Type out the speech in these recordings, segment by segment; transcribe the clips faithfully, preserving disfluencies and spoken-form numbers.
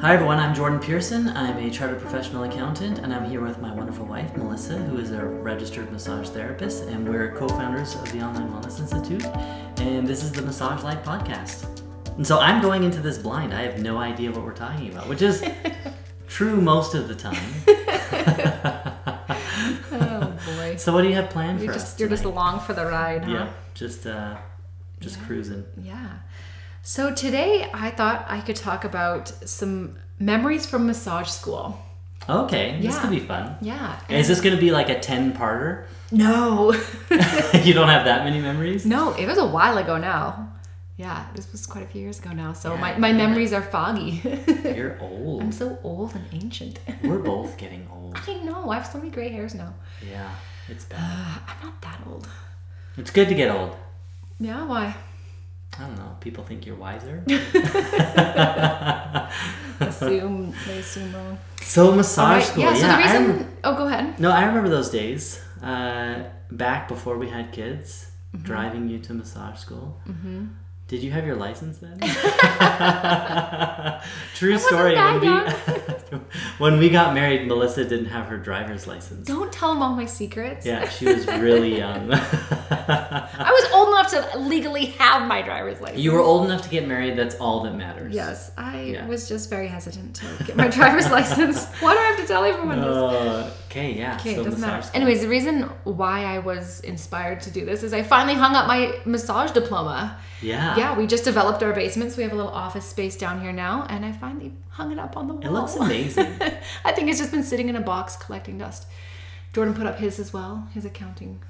Hi everyone, I'm Jordan Pearson. I'm a chartered professional accountant and I'm here with my wonderful wife, Melissa, who is a registered massage therapist, and we're co-founders of the Online Wellness Institute, and this is the Massage Life Podcast. And so I'm going into this blind. I have no idea what we're talking about, which is true most of the time. Oh boy. So what do you have planned you're for just, us? You're just along for the ride, huh? Yeah, just, uh, just yeah. cruising. Yeah. So today I thought I could talk about some memories from massage school. Okay, yeah. This could be fun. Yeah. And is this going to be like a ten-parter? No. You don't have that many memories? No, it was a while ago now. Yeah, this was quite a few years ago now, so yeah, my, my yeah. memories are foggy. You're old. I'm so old and ancient. We're both getting old. I know, I have so many gray hairs now. Yeah, it's bad. Uh, I'm not that old. It's good to get old. Yeah, why? I don't know. People think you're wiser. assume they assume wrong. So massage right. school. Yeah. So yeah, the reason. Rem- oh, go ahead. No, I remember those days. Uh, back before we had kids, mm-hmm. driving you to massage school. Mm-hmm. Did you have your license then? True story. When we, when we got married, Melissa didn't have her driver's license. Don't tell them all my secrets. Yeah, she was really young. I was old enough to legally have my driver's license. You were old enough to get married. That's all that matters. Yes, I yeah. was just very hesitant to get my driver's license. Why do I have to tell everyone uh, this? Okay, yeah. Okay, so it doesn't matter. School. Anyways, the reason why I was inspired to do this is I finally hung up my massage diploma. Yeah. Yeah, we just developed our basements. We have a little office space down here now, and I finally hung it up on the wall. It looks amazing. I think it's just been sitting in a box collecting dust. Jordan put up his as well, his accounting.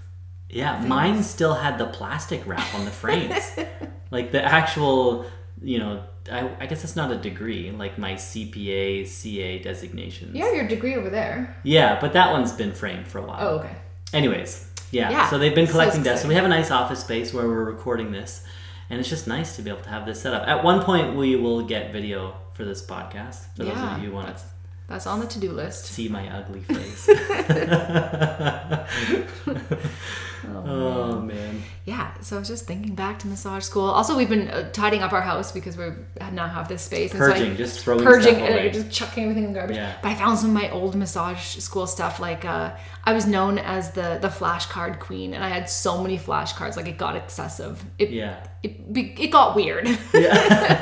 Yeah, things. Mine still had the plastic wrap on the frames. Like the actual, you know, I, I guess it's not a degree, like my C P A, C A designations. You have your degree over there. Yeah, but that one's been framed for a while. Oh, okay. Anyways, yeah, yeah. So they've been collecting so dust. So we have a nice office space where we're recording this. And it's just nice to be able to have this set up. At one point, we will get video for this podcast. For yeah, those of you who want that's, to that's on the to-do list. See my ugly face. Oh, oh man. man. Yeah. So I was just thinking back to massage school. Also, we've been uh, tidying up our house because we now have this space. And purging, so I, just throwing purging stuff away. And just chucking everything in the garbage. Yeah. But I found some of my old massage school stuff. Like uh, I was known as the the flashcard queen, and I had so many flashcards. Like it got excessive. It, yeah. It it got weird. Yeah.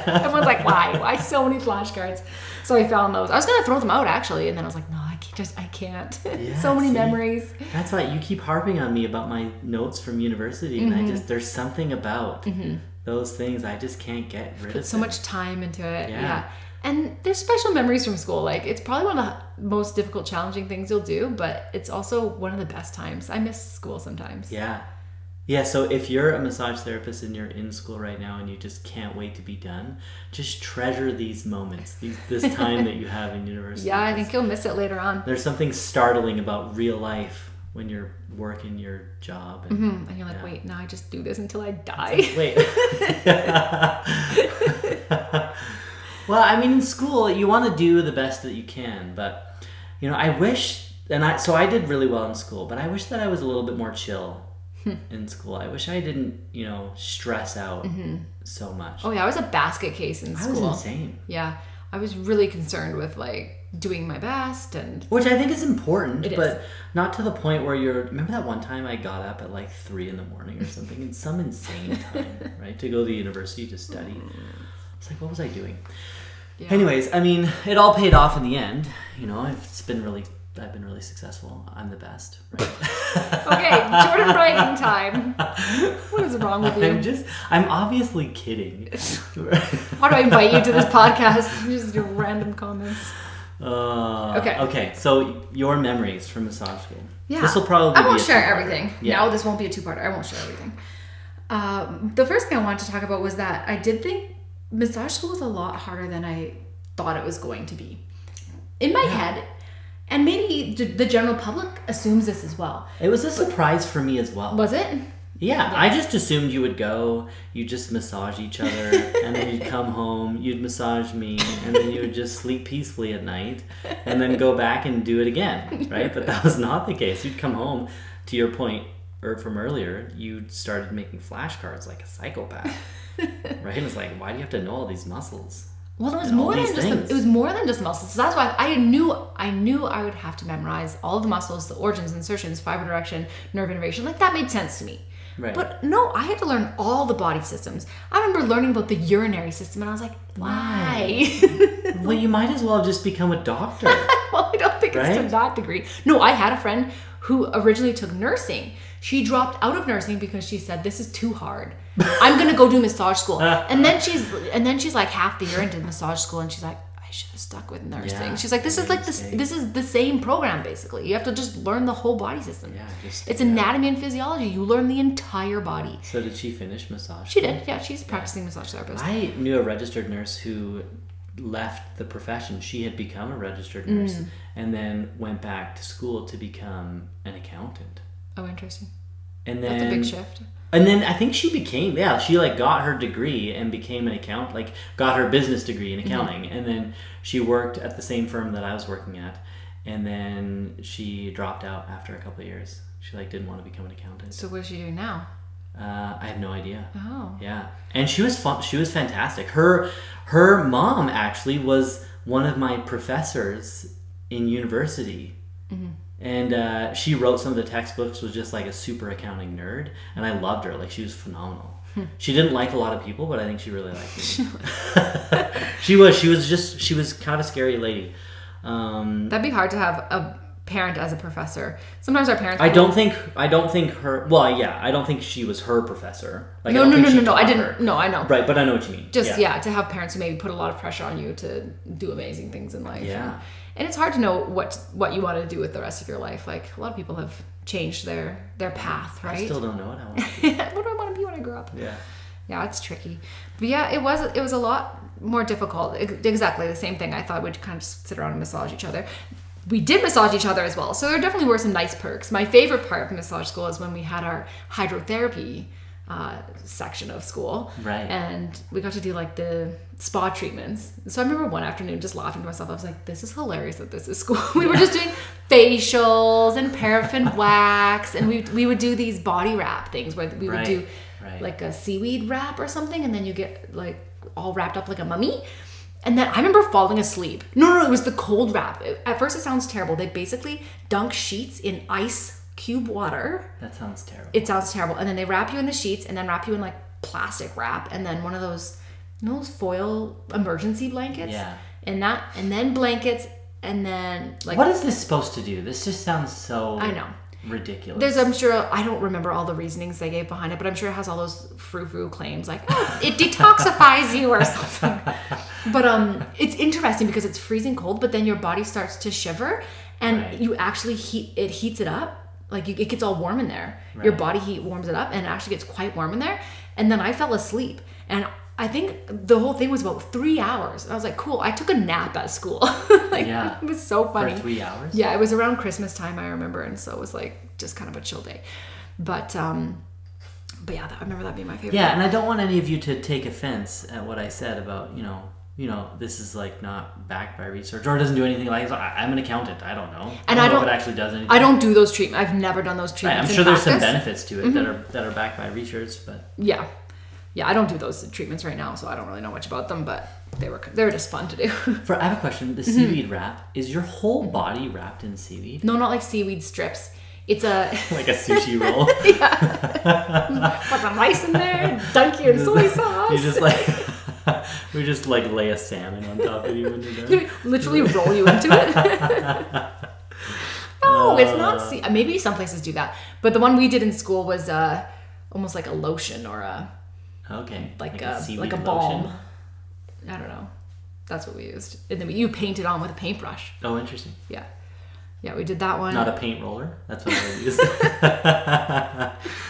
Everyone's like, why? Why so many flashcards? So I found those. I was gonna throw them out actually, and then I was like, no, I can't, just I can't. Yeah, so many see, memories. That's why you keep harping on me about my notes from university, mm-hmm. and I just there's something about mm-hmm. those things I just can't get rid Put of. Put so them. much time into it. Yeah. yeah. And there's special memories from school. Like it's probably one of the most difficult, challenging things you'll do, but it's also one of the best times. I miss school sometimes. Yeah. Yeah, so if you're a massage therapist and you're in school right now and you just can't wait to be done, just treasure these moments, these, this time that you have in university. Yeah, I think you'll miss it later on. There's something startling about real life when you're working your job. And, mm-hmm. and you're like, yeah. wait, now I just do this until I die. Like, wait. Well, I mean, in school, you want to do the best that you can, but, you know, I wish, and I so I did really well in school, but I wish that I was a little bit more chill. In school, I wish I didn't, you know, stress out mm-hmm. so much. Oh yeah, I was a basket case in school. I was insane. Yeah, I was really concerned with like doing my best, and which I think is important, it but is. Not to the point where you're. Remember that one time I got up at like three in the morning or something, in some insane time, right, to go to the university to study. It's like, what was I doing? Yeah. Anyways, I mean, it all paid off in the end. You know, it's been really. I've been really successful. I'm the best. Right? Okay, Jordan bragging time. What is wrong with you? I'm just, I'm obviously kidding. Why do I invite you to this podcast? Just your random comments. Uh, okay. Okay, so your memories from massage school. Yeah. This will probably I won't be share two-parter. Everything. Yeah. No, this won't be a two-parter. I won't share everything. Um, the first thing I wanted to talk about was that I did think massage school was a lot harder than I thought it was going to be. In my yeah. head... And maybe the general public assumes this as well. It was a surprise for me as well. Was it? Yeah, yeah. I just assumed you would go, you'd just massage each other, and then you'd come home, you'd massage me, and then you would just sleep peacefully at night, and then go back and do it again, right? But that was not the case. You'd come home, to your point or from earlier, you started making flashcards like a psychopath, right? It's like, why do you have to know all these muscles? Well, it was more than just the, it was more than just muscles. So that's why I knew I knew I would have to memorize all the muscles, the origins, insertions, fiber direction, nerve innervation. Like that made sense to me. Right. But no, I had to learn all the body systems. I remember learning about the urinary system, and I was like, why? Well, you might as well just become a doctor. Well, I don't think right? it's to that degree. No, I had a friend who originally took nursing. She dropped out of nursing because she said, this is too hard. I'm going to go do massage school. And then she's and then she's like half the year into massage school, and she's like, I should have stuck with nursing. Yeah, she's like, this is like this this is the same program, basically. You have to just learn the whole body system. Yeah, just it's yeah. anatomy and physiology. You learn the entire body. So did she finish massage school? She did. Yeah, she's a practicing yeah. massage therapist. I knew a registered nurse who left the profession. She had become a registered nurse mm. and then went back to school to become an accountant. Oh, interesting. And then that's a big shift. And then I think she became, yeah, she like got her degree and became an accountant, like got her business degree in accounting. Mm-hmm. And then she worked at the same firm that I was working at. And then she dropped out after a couple of years. She like didn't want to become an accountant. So what is she doing now? Uh, I have no idea. Oh. Yeah. And she was fun. She was fantastic. Her, her mom actually was one of my professors in university. Mm-hmm. And uh, she wrote some of the textbooks, was just like a super accounting nerd. And I loved her. Like, she was phenomenal. Hmm. She didn't like a lot of people, but I think she really liked me. She was. She was just, she was kind of a scary lady. Um, That'd be hard to have a parent as a professor. Sometimes our parents... I don't think, I don't think her... Well, yeah, I don't think she was her professor. Like, no, no, no, no, no. I didn't... Her. No, I know. Right, but I know what you mean. Just, yeah. yeah, to have parents who maybe put a lot of pressure on you to do amazing things in life. Yeah. And, And it's hard to know what what you want to do with the rest of your life. Like, a lot of people have changed their, their path, right? I still don't know what I want to be. What do I want to be when I grow up? Yeah. Yeah, it's tricky. But yeah, it was it was a lot more difficult. It, exactly the same thing. I thought we'd kind of just sit around and massage each other. We did massage each other as well. So there definitely were some nice perks. My favorite part of massage school is when we had our hydrotherapy Uh, section of school, right? And we got to do like the spa treatments. So I remember one afternoon just laughing to myself. I was like, "This is hilarious that this is school." We were just doing facials and paraffin wax, and we we would do these body wrap things where we would right. do right. like a seaweed wrap or something, and then you get like all wrapped up like a mummy. And then I remember falling asleep. No, no, it was the cold wrap. It, at first, it sounds terrible. They basically dunk sheets in ice. Cube water. That sounds terrible. It sounds terrible. And then they wrap you in the sheets and then wrap you in like plastic wrap and then one of those, you know, those foil emergency blankets. Yeah. And that, and then blankets, and then like. What is this supposed to do? This just sounds so. I know. Ridiculous. There's, I'm sure, I don't remember all the reasonings they gave behind it, but I'm sure it has all those frou-frou claims like oh, it detoxifies you or something. But um, it's interesting because it's freezing cold, but then your body starts to shiver, and right. you actually heat it heats it up. Like, you, it gets all warm in there. Right. Your body heat warms it up, and it actually gets quite warm in there. And then I fell asleep. And I think the whole thing was about three hours. And I was like, cool. I took a nap at school. Like, yeah. It was so funny. For three hours? Yeah, it was around Christmas time, I remember. And so it was, like, just kind of a chill day. But, um, but yeah, I remember that being my favorite. Yeah, and I don't want any of you to take offense at what I said about, you know, you know, this is like not backed by research or doesn't do anything like that. I'm an accountant. I don't know. And I don't, I don't know if it actually does anything. I don't do those treatments. I've never done those treatments. Right. I'm sure in there's practice. Some benefits to it mm-hmm. that are that are backed by research, but yeah, yeah. I don't do those treatments right now, so I don't really know much about them. But they were they were just fun to do. For I have a question. The seaweed mm-hmm. wrap, is your whole body wrapped in seaweed? No, not like seaweed strips. It's a like a sushi roll. Yeah, put some rice in there, dunk you in soy sauce. You just like. We just like lay a salmon on top of you when you're done. Literally roll you into it. No, uh, it's not. See- maybe some places do that, but the one we did in school was uh, almost like a lotion or a okay, like, like a, a like a balm. Lotion. I don't know. That's what we used, and then we, you paint it on with a paintbrush. Oh, interesting. Yeah, yeah, we did that one. Not a paint roller. That's what I used.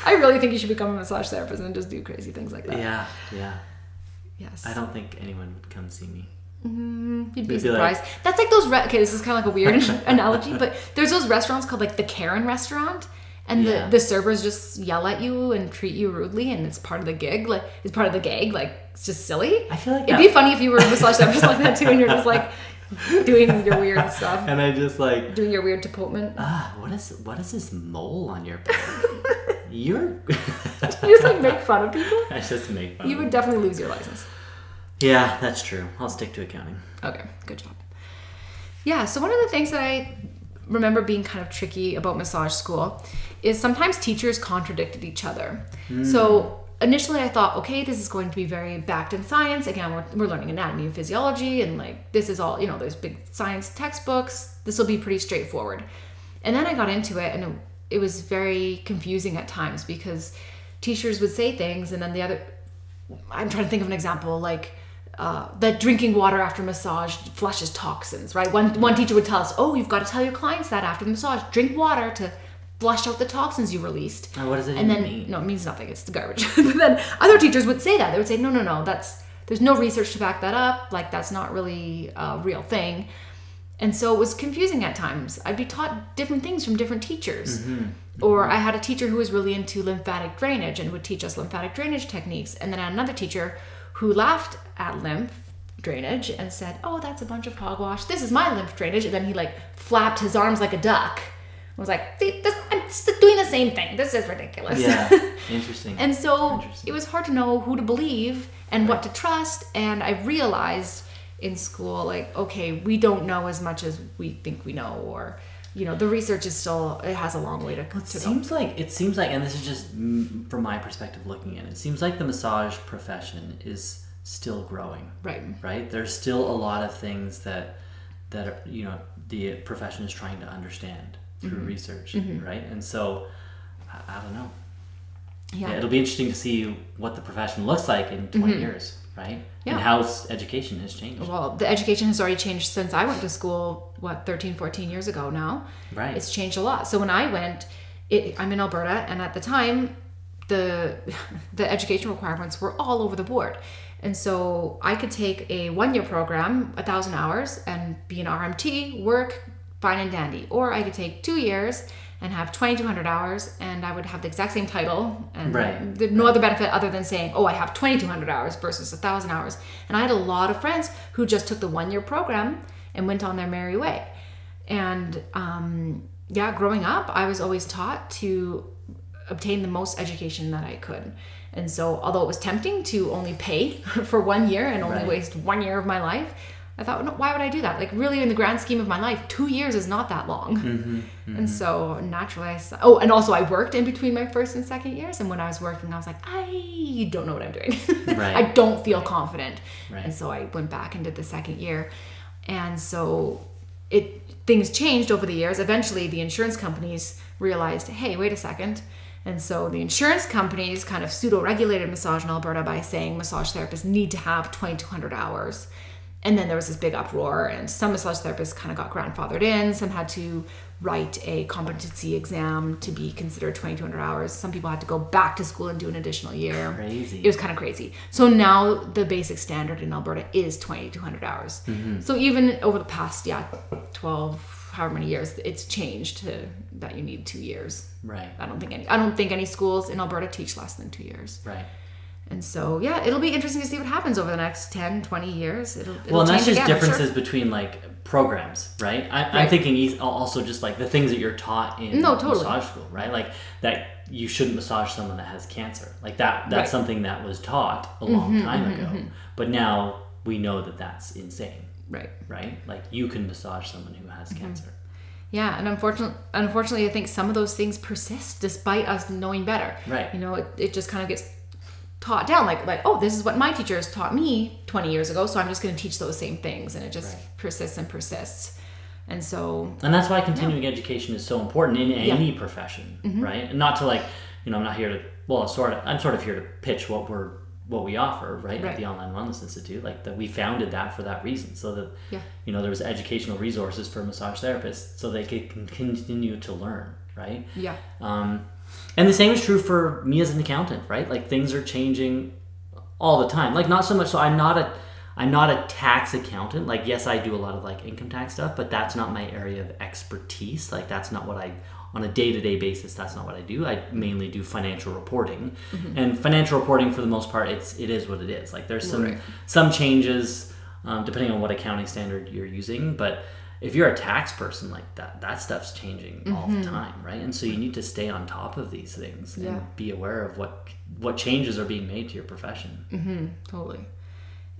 I really think you should become a massage therapist and just do crazy things like that. Yeah, yeah. Yes. I don't think anyone would come see me. Mm, you'd be It'd surprised. Be like... That's like those... Re- okay, this is kind of like a weird analogy, but there's those restaurants called like the Karen restaurant, and yeah. the, the servers just yell at you and treat you rudely, and it's part of the gig. Like It's part of the gag. Like, it's just silly. I feel like It'd that... be funny if you were a massage therapist like that too, and you're just like doing your weird stuff. And I just like... Doing your weird deportment. Ah, what is, what is this mole on your back? You're... You just like make fun of people? I just make fun. You would definitely lose your license. Yeah, that's true. I'll stick to accounting. Okay, good job. Yeah, so one of the things that I remember being kind of tricky about massage school is sometimes teachers contradicted each other. Mm. So initially I thought, okay, this is going to be very backed in science. Again, we're, we're learning anatomy and physiology, and like this is all, you know, there's big science textbooks. This will be pretty straightforward. And then I got into it, and it, it was very confusing at times because teachers would say things, and then the other, I'm trying to think of an example, like uh, that drinking water after massage flushes toxins, right? One, one teacher would tell us, oh, you've got to tell your clients that after the massage, drink water to flush out the toxins you released. And what does it and even then, mean? No, it means nothing. It's the garbage. But then other teachers would say that. They would say, no, no, no, that's, there's no research to back that up. Like, that's not really a real thing. And so it was confusing at times. I'd be taught different things from different teachers. Mm-hmm. Mm-hmm. Or I had a teacher who was really into lymphatic drainage and would teach us lymphatic drainage techniques. And then I had another teacher who laughed at lymph drainage and said, oh, that's a bunch of hogwash. This is my lymph drainage. And then he like flapped his arms like a duck. I was like, this, I'm doing the same thing. This is ridiculous. Yeah, interesting. And so interesting. It was hard to know who to believe and right. what to trust. And I realized in school, like, okay, we don't know as much as we think we know, or you know, the research is still, it has a long way to, well, it to seems go. Like it seems like, and this is just from my perspective looking at it, it seems like the massage profession is still growing. Right. Right. There's still a lot of things that that are, you know, the profession is trying to understand through mm-hmm. research, mm-hmm. right? And so, I, I don't know. Yeah. yeah, it'll be interesting to see what the profession looks like in twenty mm-hmm. years. Right? Yeah. And how education has changed. Well, the education has already changed since I went to school, what, thirteen, fourteen years ago now. Right. It's changed a lot. So when I went, it, I'm in Alberta, and at the time, the the education requirements were all over the board. And so I could take a one-year program, one thousand hours, and be an R M T, work, fine and dandy. Or I could take two years and have twenty-two hundred hours, and I would have the exact same title, and right. no other benefit other than saying, oh, I have twenty-two hundred hours versus one thousand hours. And I had a lot of friends who just took the one-year program and went on their merry way. And um, yeah, growing up, I was always taught to obtain the most education that I could. And so although it was tempting to only pay for one year and only right. waste one year of my life, I thought, no, why would I do that? Like, really, in the grand scheme of my life, two years is not that long. Mm-hmm, mm-hmm. And so naturally, I saw, oh, and also I worked in between my first and second years. And when I was working, I was like, I don't know what I'm doing. Right. I don't feel right. confident. Right. And so I went back and did the second year. And so it things changed over the years. Eventually, the insurance companies realized, hey, wait a second. And so the insurance companies kind of pseudo-regulated massage in Alberta by saying massage therapists need to have twenty-two hundred hours. And then there was this big uproar, and some massage therapists kind of got grandfathered in. Some had to write a competency exam to be considered twenty-two hundred hours. Some people had to go back to school and do an additional year. Crazy. It was kind of crazy. So now the basic standard in Alberta is twenty-two hundred hours. Mm-hmm. So even over the past, yeah, twelve, however many years, it's changed to that you need two years. Right. I don't think any. I don't think any schools in Alberta teach less than two years. Right. And so, yeah, it'll be interesting to see what happens over the next ten, twenty years. It'll, it'll well, and that's just again, differences sure. between, like, programs, right? I, right? I'm thinking also just, like, the things that you're taught in no, totally. massage school, right? Like, that you shouldn't massage someone that has cancer. Like, that that's right. something that was taught a long mm-hmm, time mm-hmm, ago. Mm-hmm. But now we know that that's insane. Right. Right? Like, you can massage someone who has mm-hmm. cancer. Yeah, and unfortunately, unfortunately, I think some of those things persist despite us knowing better. Right. You know, it, it just kind of gets taught down, like, like oh, this is what my teachers taught me twenty years ago, so I'm just going to teach those same things, and it just right. persists and persists. And so and that's why continuing yeah. education is so important in yeah. any profession, mm-hmm. right? And not to, like, you know, I'm not here to, well, sort of, I'm sort of here to pitch what we're what we offer, right, right. at the Online Wellness Institute, like that we founded that for that reason, so that yeah. you know, there was educational resources for massage therapists so they could continue to learn, right? Yeah. Um, and the same is true for me as an accountant, right? Like, things are changing all the time. Like, not so much, so I'm not a, I'm not a tax accountant. Like, yes, I do a lot of, like, income tax stuff, but that's not my area of expertise. Like, that's not what I, on a day-to-day basis, that's not what I do. I mainly do financial reporting. Mm-hmm. And financial reporting, for the most part, it's, it is what it is. Like, there's some, right. some changes um, depending on what accounting standard you're using, but if you're a tax person, like that, that stuff's changing mm-hmm. all the time, right? And so you need to stay on top of these things yeah. and be aware of what what changes are being made to your profession. Mm-hmm. Totally.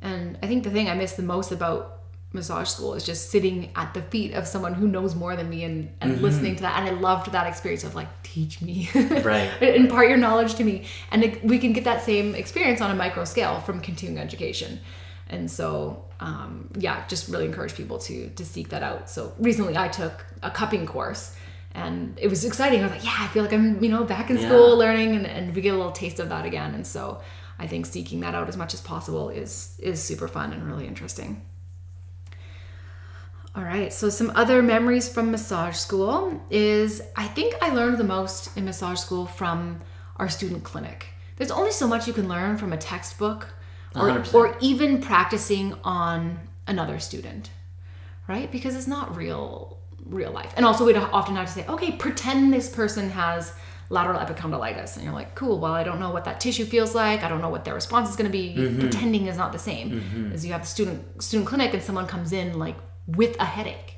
And I think the thing I miss the most about massage school is just sitting at the feet of someone who knows more than me and, and mm-hmm. listening to that. And I loved that experience of like, teach me, right? Impart your knowledge to me. And it, we can get that same experience on a micro scale from continuing education. And so, um, yeah, just really encourage people to, to seek that out. So recently I took a cupping course and it was exciting. I was like, yeah, I feel like I'm, you know, back in yeah. school learning, and, and we get a little taste of that again. And so I think seeking that out as much as possible is, is super fun and really interesting. All right. So some other memories from massage school is, I think I learned the most in massage school from our student clinic. There's only so much you can learn from a textbook or, or even practicing on another student, right? Because it's not real, real life. And also we'd often have to say, okay, pretend this person has lateral epicondylitis. And you're like, cool, well, I don't know what that tissue feels like. I don't know what their response is going to be. Mm-hmm. Pretending is not the same mm-hmm. as you have the student, student clinic and someone comes in like with a headache,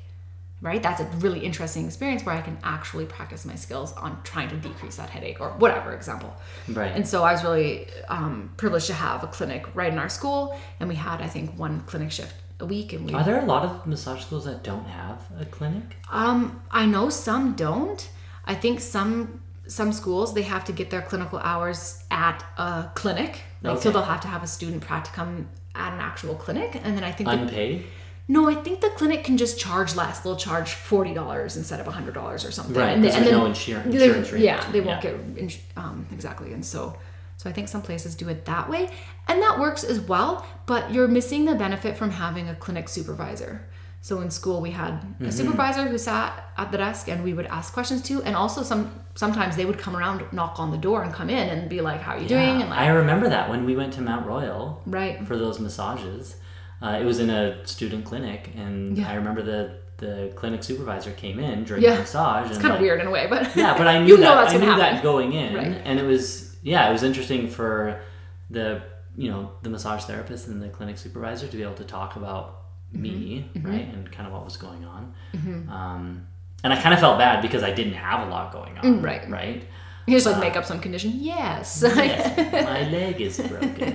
right? That's a really interesting experience where I can actually practice my skills on trying to decrease that headache or whatever example. Right. And so I was really um, privileged to have a clinic right in our school. And we had, I think, one clinic shift a week. And we Are there a lot of massage schools that don't have a clinic? Um, I know some don't. I think some... Some schools, they have to get their clinical hours at a clinic. Like, okay. So they'll have to have a student practicum at an actual clinic. And then I think... Unpaid? The, no, I think the clinic can just charge less. They'll charge forty dollars instead of one hundred dollars or something. Right, because there's no insurance. insurance yeah, they won't yeah. get... Um, exactly. And so, so I think some places do it that way. And that works as well, but you're missing the benefit from having a clinic supervisor. So in school, we had mm-hmm. a supervisor who sat at the desk and we would ask questions to. And also some sometimes they would come around, knock on the door and come in and be like, how are you yeah. doing? And like, I remember that when we went to Mount Royal right. for those massages. Uh, it was in a student clinic. And yeah. I remember the, the clinic supervisor came in during yeah. the massage. It's kind of like, weird in a way, but yeah, but I knew, you that, know that's I knew that going in. Right. And it was, yeah, it was interesting for the, you know, the massage therapist and the clinic supervisor to be able to talk about me mm-hmm. right and kind of what was going on mm-hmm. um and I kind of felt bad because I didn't have a lot going on mm, right right you just like uh, make up some condition yes, yes my leg is broken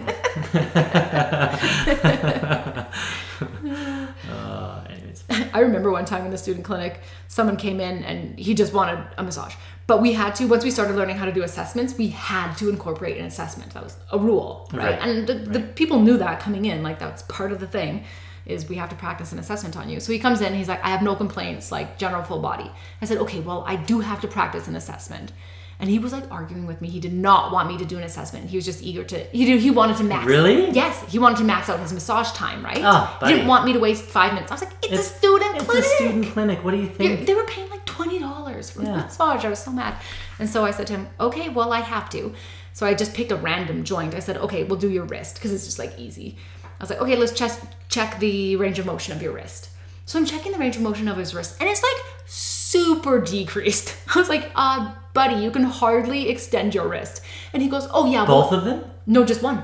uh, anyways. I remember one time in the student clinic someone came in and he just wanted a massage, but we had to, once we started learning how to do assessments, we had to incorporate an assessment. That was a rule, right, right. and the, right. the people knew that coming in, like that's part of the thing is we have to practice an assessment on you. So he comes in, he's like, I have no complaints, like general full body. I said, okay, well, I do have to practice an assessment. And he was like arguing with me. He did not want me to do an assessment. He was just eager to, he did, he wanted to max. Really? Yes, he wanted to max out his massage time, right? Oh, buddy. He didn't want me to waste five minutes. I was like, it's, it's a student it's clinic. It's a student clinic, what do you think? They, they were paying like twenty dollars for yeah. the massage, I was so mad. And so I said to him, okay, well, I have to. So I just picked a random joint. I said, okay, we'll do your wrist, because it's just like easy. I was like, okay, let's just check the range of motion of your wrist. So I'm checking the range of motion of his wrist, and it's like super decreased. I was like, uh, buddy, you can hardly extend your wrist. And he goes, oh yeah. Both well, of them? No, just one.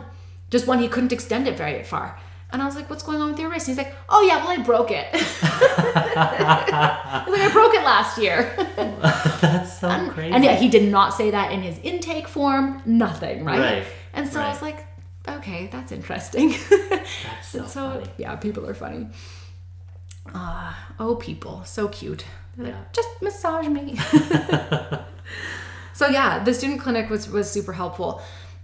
Just one, he couldn't extend it very far. And I was like, what's going on with your wrist? And he's like, oh yeah, well, I broke it. I was like, I broke it last year. That's so and, crazy. And yeah, he did not say that in his intake form, nothing, right? Right. And so right. I was like, okay, that's interesting. That's so, so funny. Yeah, people are funny. Uh, oh, people, so cute. They're yeah. like, just massage me. So yeah, the student clinic was, was super helpful.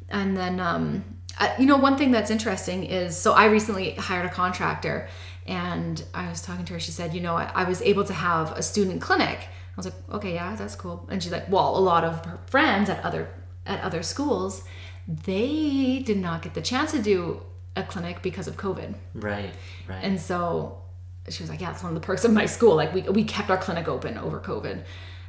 And then, um, I, you know, one thing that's interesting is, so I recently hired a contractor and I was talking to her. She said, you know, I, I was able to have a student clinic. I was like, okay, yeah, that's cool. And she's like, well, a lot of her friends at other at other schools, they did not get the chance to do a clinic because of COVID. Right, right. And so she was like, yeah, it's one of the perks of my school. Like we we kept our clinic open over COVID.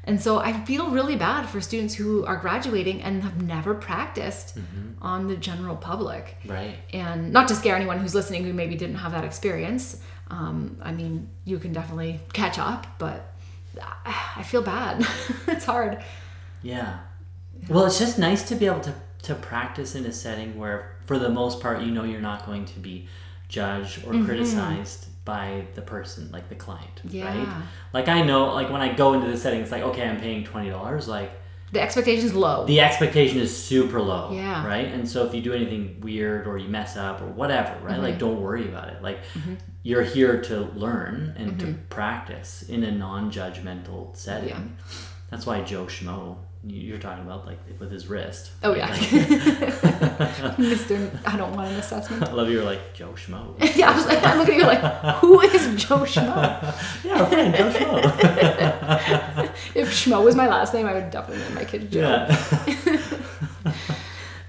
And so I feel really bad for students who are graduating and have never practiced mm-hmm. on the general public. Right. And not to scare anyone who's listening who maybe didn't have that experience. Um, I mean, you can definitely catch up, but I feel bad. It's hard. Yeah. Well, it's just nice to be able to to practice in a setting where, for the most part, you know you're not going to be judged or mm-hmm. criticized by the person, like the client, yeah. right? Like I know, like when I go into this setting, it's like, okay, I'm paying twenty dollars, like The expectation is low. The expectation is super low. Yeah. Right? And so if you do anything weird or you mess up or whatever, right? Mm-hmm. Like, don't worry about it. Like, mm-hmm. you're here to learn and mm-hmm. to practice in a non-judgmental setting. Yeah. That's why Joe Schmo, you're talking about, like, with his wrist. Oh, yeah. Like, Mister I don't want an assessment. I love you were like, Joe Schmo. Yeah, I was like, I'm looking at you like, who is Joe Schmo? Yeah, right, Joe Schmo. If Schmo was my last name, I would definitely name my kid Joe. Yeah.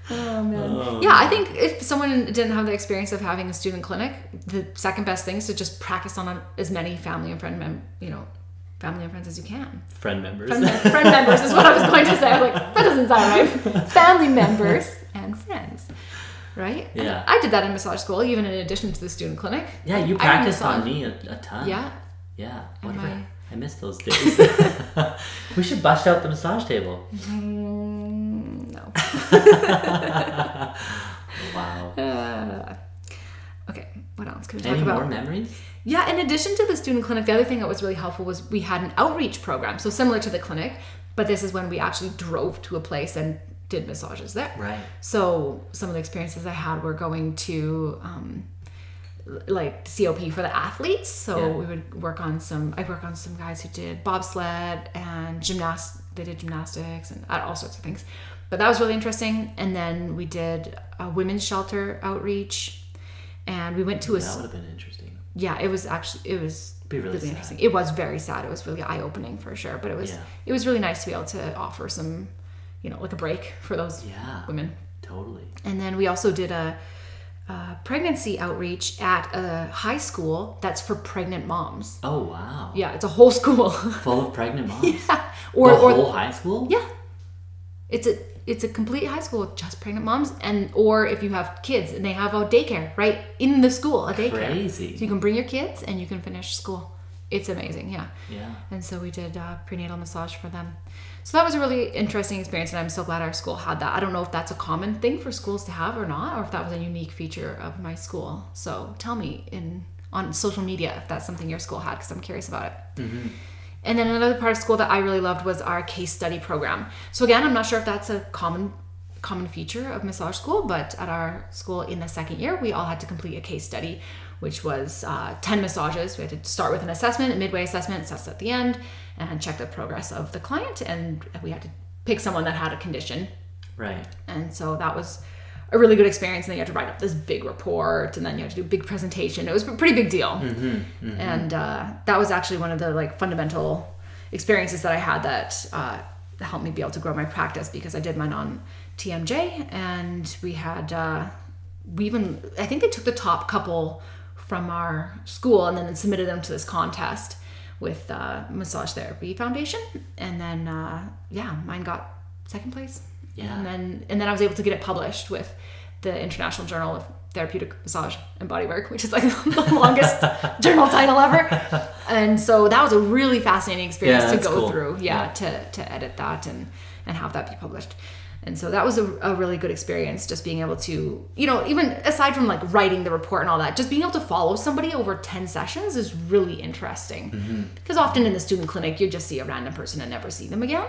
Oh, man. Um, yeah, I think if someone didn't have the experience of having a student clinic, the second best thing is to just practice on as many family and friend members, you know, family and friends as you can. Friend members. Friend, friend members is what I was going to say. I was like, that doesn't sound right. Family members and friends, right? Yeah. And I did that in massage school, even in addition to the student clinic. Yeah, you practiced on me a, a ton. Yeah. Yeah. What I... I, I miss those days. We should bust out the massage table. Mm, no. Wow. Uh, okay, what else could we talk Any about? Any more memories? Yeah, in addition to the student clinic, the other thing that was really helpful was we had an outreach program. So similar to the clinic, but this is when we actually drove to a place and did massages there. Right. So some of the experiences I had were going to um, like C O P for the athletes. So yeah. we would work on some, I worked on some guys who did bobsled and gymnastics. They did gymnastics and all sorts of things. But that was really interesting. And then we did a women's shelter outreach. And we went to a... That would have been interesting. Yeah, it was actually it was Be really, really interesting. It was very sad. It was really eye opening for sure. But it was yeah. it was really nice to be able to offer some, you know, like a break for those yeah, women. Totally. And then we also did a, a pregnancy outreach at a high school that's for pregnant moms. Oh wow! Yeah, it's a whole school full of pregnant moms. Yeah, or the whole or, high school. Yeah, it's a it's a complete high school with just pregnant moms, and or if you have kids and they have a daycare right in the school, a daycare. Crazy. So you can bring your kids and you can finish school. It's amazing, yeah. Yeah. And so we did uh, prenatal massage for them. So that was a really interesting experience, and I'm so glad our school had that. I don't know if that's a common thing for schools to have or not, or if that was a unique feature of my school. So tell me in on social media if that's something your school had, because I'm curious about it. Mm-hmm. And then another part of school that I really loved was our case study program. So again, I'm not sure if that's a common common feature of massage school, but at our school in the second year, we all had to complete a case study, which was uh, ten massages. We had to start with an assessment, a midway assessment, assess at the end, and check the progress of the client. And we had to pick someone that had a condition. Right. And so that was a really good experience. And then you had to write up this big report, and then you had to do a big presentation. It was a pretty big deal. Mm-hmm, mm-hmm. And uh, that was actually one of the like fundamental experiences that I had that uh, helped me be able to grow my practice, because I did mine on T M J, and we had, uh, we even, I think they took the top couple from our school and then submitted them to this contest with uh, Massage Therapy Foundation. And then, uh, yeah, mine got second place. Yeah. And then and then I was able to get it published with the International Journal of Therapeutic Massage and Bodywork, which is like the longest journal title ever. And so that was a really fascinating experience yeah, to go cool. through. Yeah, yeah. To, to edit that and, and have that be published. And so that was a, a really good experience, just being able to, you know, even aside from like writing the report and all that, just being able to follow somebody over ten sessions is really interesting. Mm-hmm. Because often in the student clinic, you just see a random person and never see them again.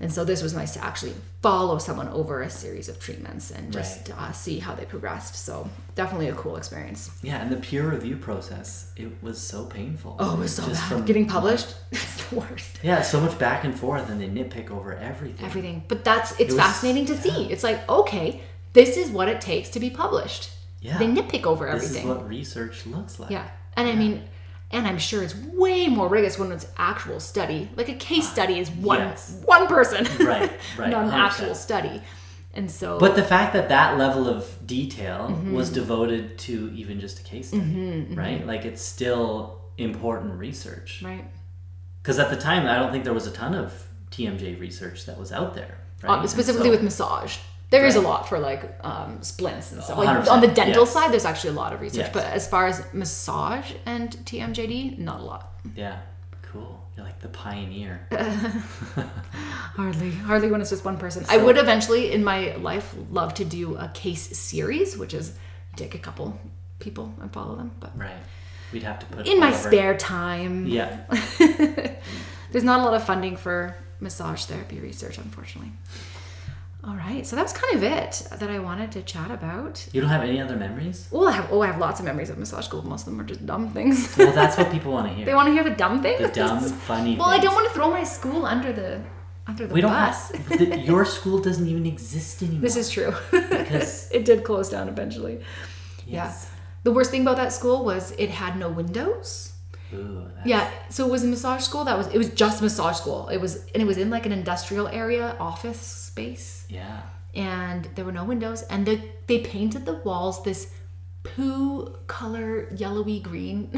And so this was nice to actually follow someone over a series of treatments and just right. uh, see how they progressed. So definitely a cool experience. Yeah, and the peer review process, it was so painful. Oh, it was so just bad. From, Getting published, it's the worst. Yeah, so much back and forth, and they nitpick over everything. Everything. But that's it's it was, fascinating to yeah. see. It's like, okay, this is what it takes to be published. Yeah. They nitpick over this everything. This is what research looks like. Yeah, and yeah. I mean... And I'm sure it's way more rigorous when it's actual study. Like a case study is one yes. one person, right? Right. Not an actual study. And so, but the fact that that level of detail mm-hmm. was devoted to even just a case study, mm-hmm, right? Mm-hmm. Like it's still important research, right? Because at the time, I don't think there was a ton of T M J research that was out there, right? Uh, specifically so, with massage. There right. is a lot for like um, splints and stuff. Like on the dental yes. side, there's actually a lot of research. Yes. But as far as massage and T M J D, not a lot. Yeah, cool. You're like the pioneer. Uh, hardly. Hardly when it's just one person. So, I would eventually in my life love to do a case series, which is take a couple people and follow them. But right. We'd have to put in my spare time. Yeah. There's not a lot of funding for massage therapy research, unfortunately. All right, so that was kind of it that I wanted to chat about. You don't have any other memories? Well, I have, oh, I have lots of memories of massage school. Most of them are just dumb things. Well, that's what people want to hear. They want to hear the dumb things? The dumb, funny well, things. Well, I don't want to throw my school under the under the we bus. Don't have, the, your school doesn't even exist anymore. This is true. Because it did close down eventually. Yes. Yeah. The worst thing about that school was it had no windows. Ooh, that's... Yeah, so it was a massage school that was it was just massage school. It was and it was in like an industrial area, office space. Yeah. And there were no windows, and the they painted the walls this poo color, yellowy green.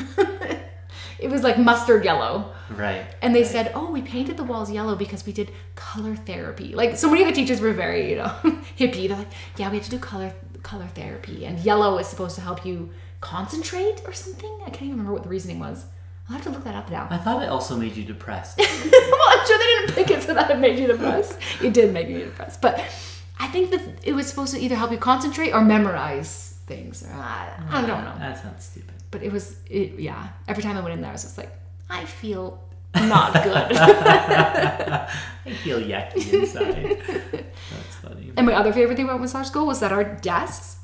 It was like mustard yellow. Right. And they right. said, "Oh, we painted the walls yellow because we did color therapy." Like so many of the teachers were very, you know, hippie. They're like, "Yeah, we had to do color color therapy, and yellow is supposed to help you concentrate or something." I can't even remember what the reasoning was. I'll have to look that up now. I thought it also made you depressed. Well, I'm sure they didn't pick it so that it made you depressed. It did make me depressed. But I think that it was supposed to either help you concentrate or memorize things. I, I don't know. That sounds stupid. But it was, it, yeah. Every time I went in there, I was just like, I feel not good. I feel yucky inside. That's funny. And my other favorite thing about massage school was that our desks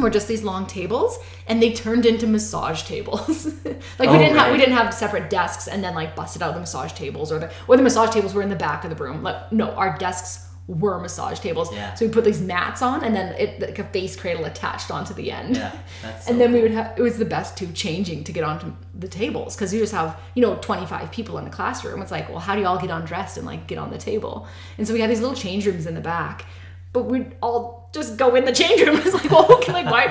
were just these long tables, and they turned into massage tables. Like oh, we didn't right. have we didn't have separate desks and then like busted out the massage tables, or the or the massage tables were in the back of the room. Like no, our desks were massage tables. Yeah. So we put these mats on, and then it like a face cradle attached onto the end. Yeah, that's so and then we would have it was the best too changing to get onto the tables, because you just have you know twenty-five people in a classroom. It's like, well, how do you all get undressed and like get on the table? And so we had these little change rooms in the back. But we'd all just go in the change room. It's like, well, okay, like, why,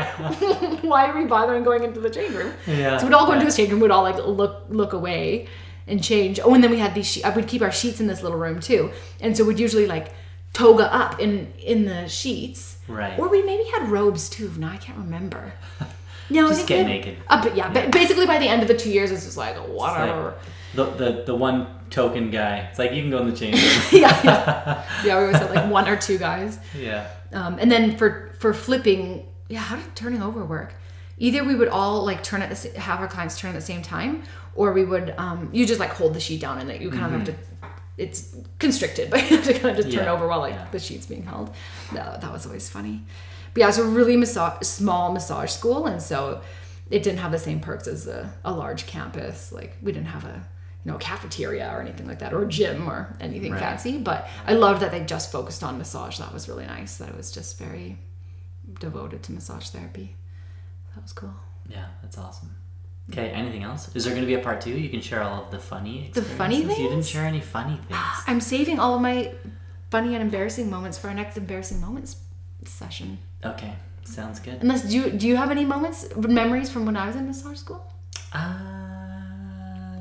why are we bothering going into the change room? Yeah. So we'd all go into this change room. We'd all, like, look look away and change. Oh, and then we had these sheets. I would keep our sheets in this little room, too. And so we'd usually, like, toga up in, in the sheets. Right. Or we maybe had robes, too. No, I can't remember. No, just I think get naked. Uh, but yeah, yeah, but basically by the end of the two years, it's just like, whatever. Like the, the, the one... token guy. It's like, you can go in the change room. yeah, yeah. Yeah, we always had like one or two guys. Yeah. Um, and then for, for flipping, yeah, how did turning over work? Either we would all like turn at the, have our clients turn at the same time, or we would, um, you just like hold the sheet down and you kind mm-hmm. of have to, it's constricted, but you have to kind of just turn yeah. over while like yeah. the sheet's being held. That, that was always funny. But yeah, it was a really massage, small massage school. And so it didn't have the same perks as a, a large campus. Like we didn't have a, you know, cafeteria or anything like that, or a gym or anything right. fancy. But I loved that they just focused on massage. That was really nice. That it was just very devoted to massage therapy. That was cool. Yeah, that's awesome. Okay, anything else? Is there going to be a part two? You can share all of the funny experiences. The funny things? You didn't share any funny things. I'm saving all of my funny and embarrassing moments for our next embarrassing moments session. Okay, sounds good. Unless, do you, do you have any moments, memories from when I was in massage school? Uh...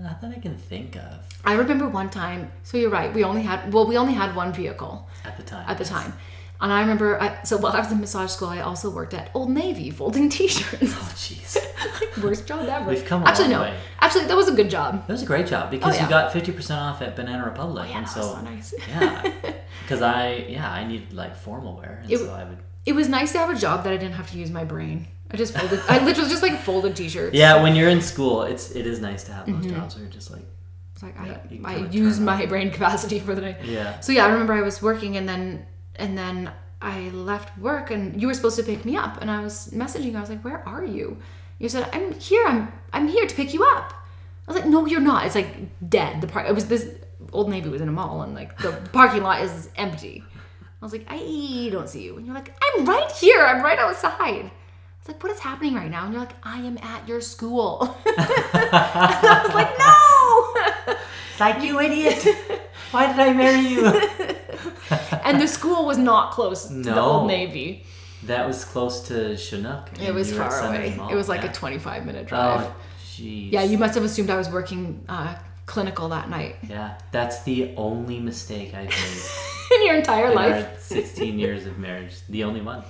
Not that I can think of. I remember one time, so you're right, we only had, well, we only had one vehicle. At the time. At the yes. time. And I remember, I, so while I was in massage school, I also worked at Old Navy folding t-shirts. Oh, jeez. Worst job ever. We've come a Actually, long no. way. Actually, that was a good job. That was a great job, because oh, yeah. you got fifty percent off at Banana Republic. Oh, yeah, and so, that was so nice. Yeah. Because I, yeah, I needed, like, formal wear, and it, so I would... It was nice to have a job that I didn't have to use my brain. I just folded. I literally just like folded t-shirts. Yeah, when you're in school, it's it is nice to have those mm-hmm. jobs where you're just like. It's like yeah, I I use my on. brain capacity for the day. Yeah. So yeah, I remember I was working and then and then I left work and you were supposed to pick me up, and I was messaging. I was like, "Where are you?" You said, "I'm here. I'm I'm here to pick you up." I was like, "No, you're not." It's like dead. The park. It was this Old Navy was in a mall, and like the parking lot is empty. I was like, "I don't see you," and you're like, "I'm right here. I'm right outside." Like, what is happening right now? And you're like, I am at your school. I was like, no! It's like, you idiot. Why did I marry you? And the school was not close no, to the Old Navy. That was close to Chinook. It was far away. Mall. It was like yeah. a twenty-five minute drive. Oh, jeez. Yeah, you must have assumed I was working uh, clinical that night. Yeah, that's the only mistake I've made. In your entire in life? Our sixteen years of marriage. The only one.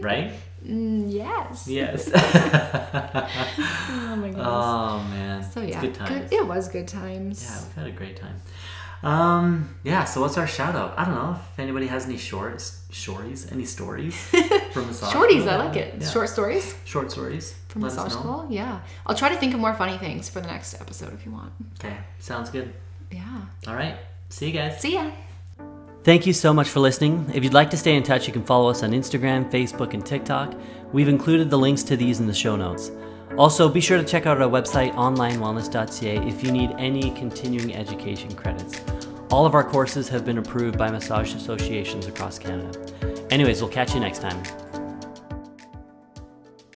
Right? Yes. Yes. Oh my goodness. Oh man. So yeah, it's good times. Good, it was good times. Yeah, we've had a great time. Um, yeah. So what's our shout out? I don't know if anybody has any shorts, shorties, any stories from massage. Shorties, I like it. Yeah. Short stories. Short stories from Let massage school. Yeah, I'll try to think of more funny things for the next episode if you want. Okay, sounds good. Yeah. All right. See you guys. See ya. Thank you so much for listening. If you'd like to stay in touch, you can follow us on Instagram, Facebook, and TikTok. We've included the links to these in the show notes. Also, be sure to check out our website, online wellness dot c a, if you need any continuing education credits. All of our courses have been approved by massage associations across Canada. Anyways, we'll catch you next time.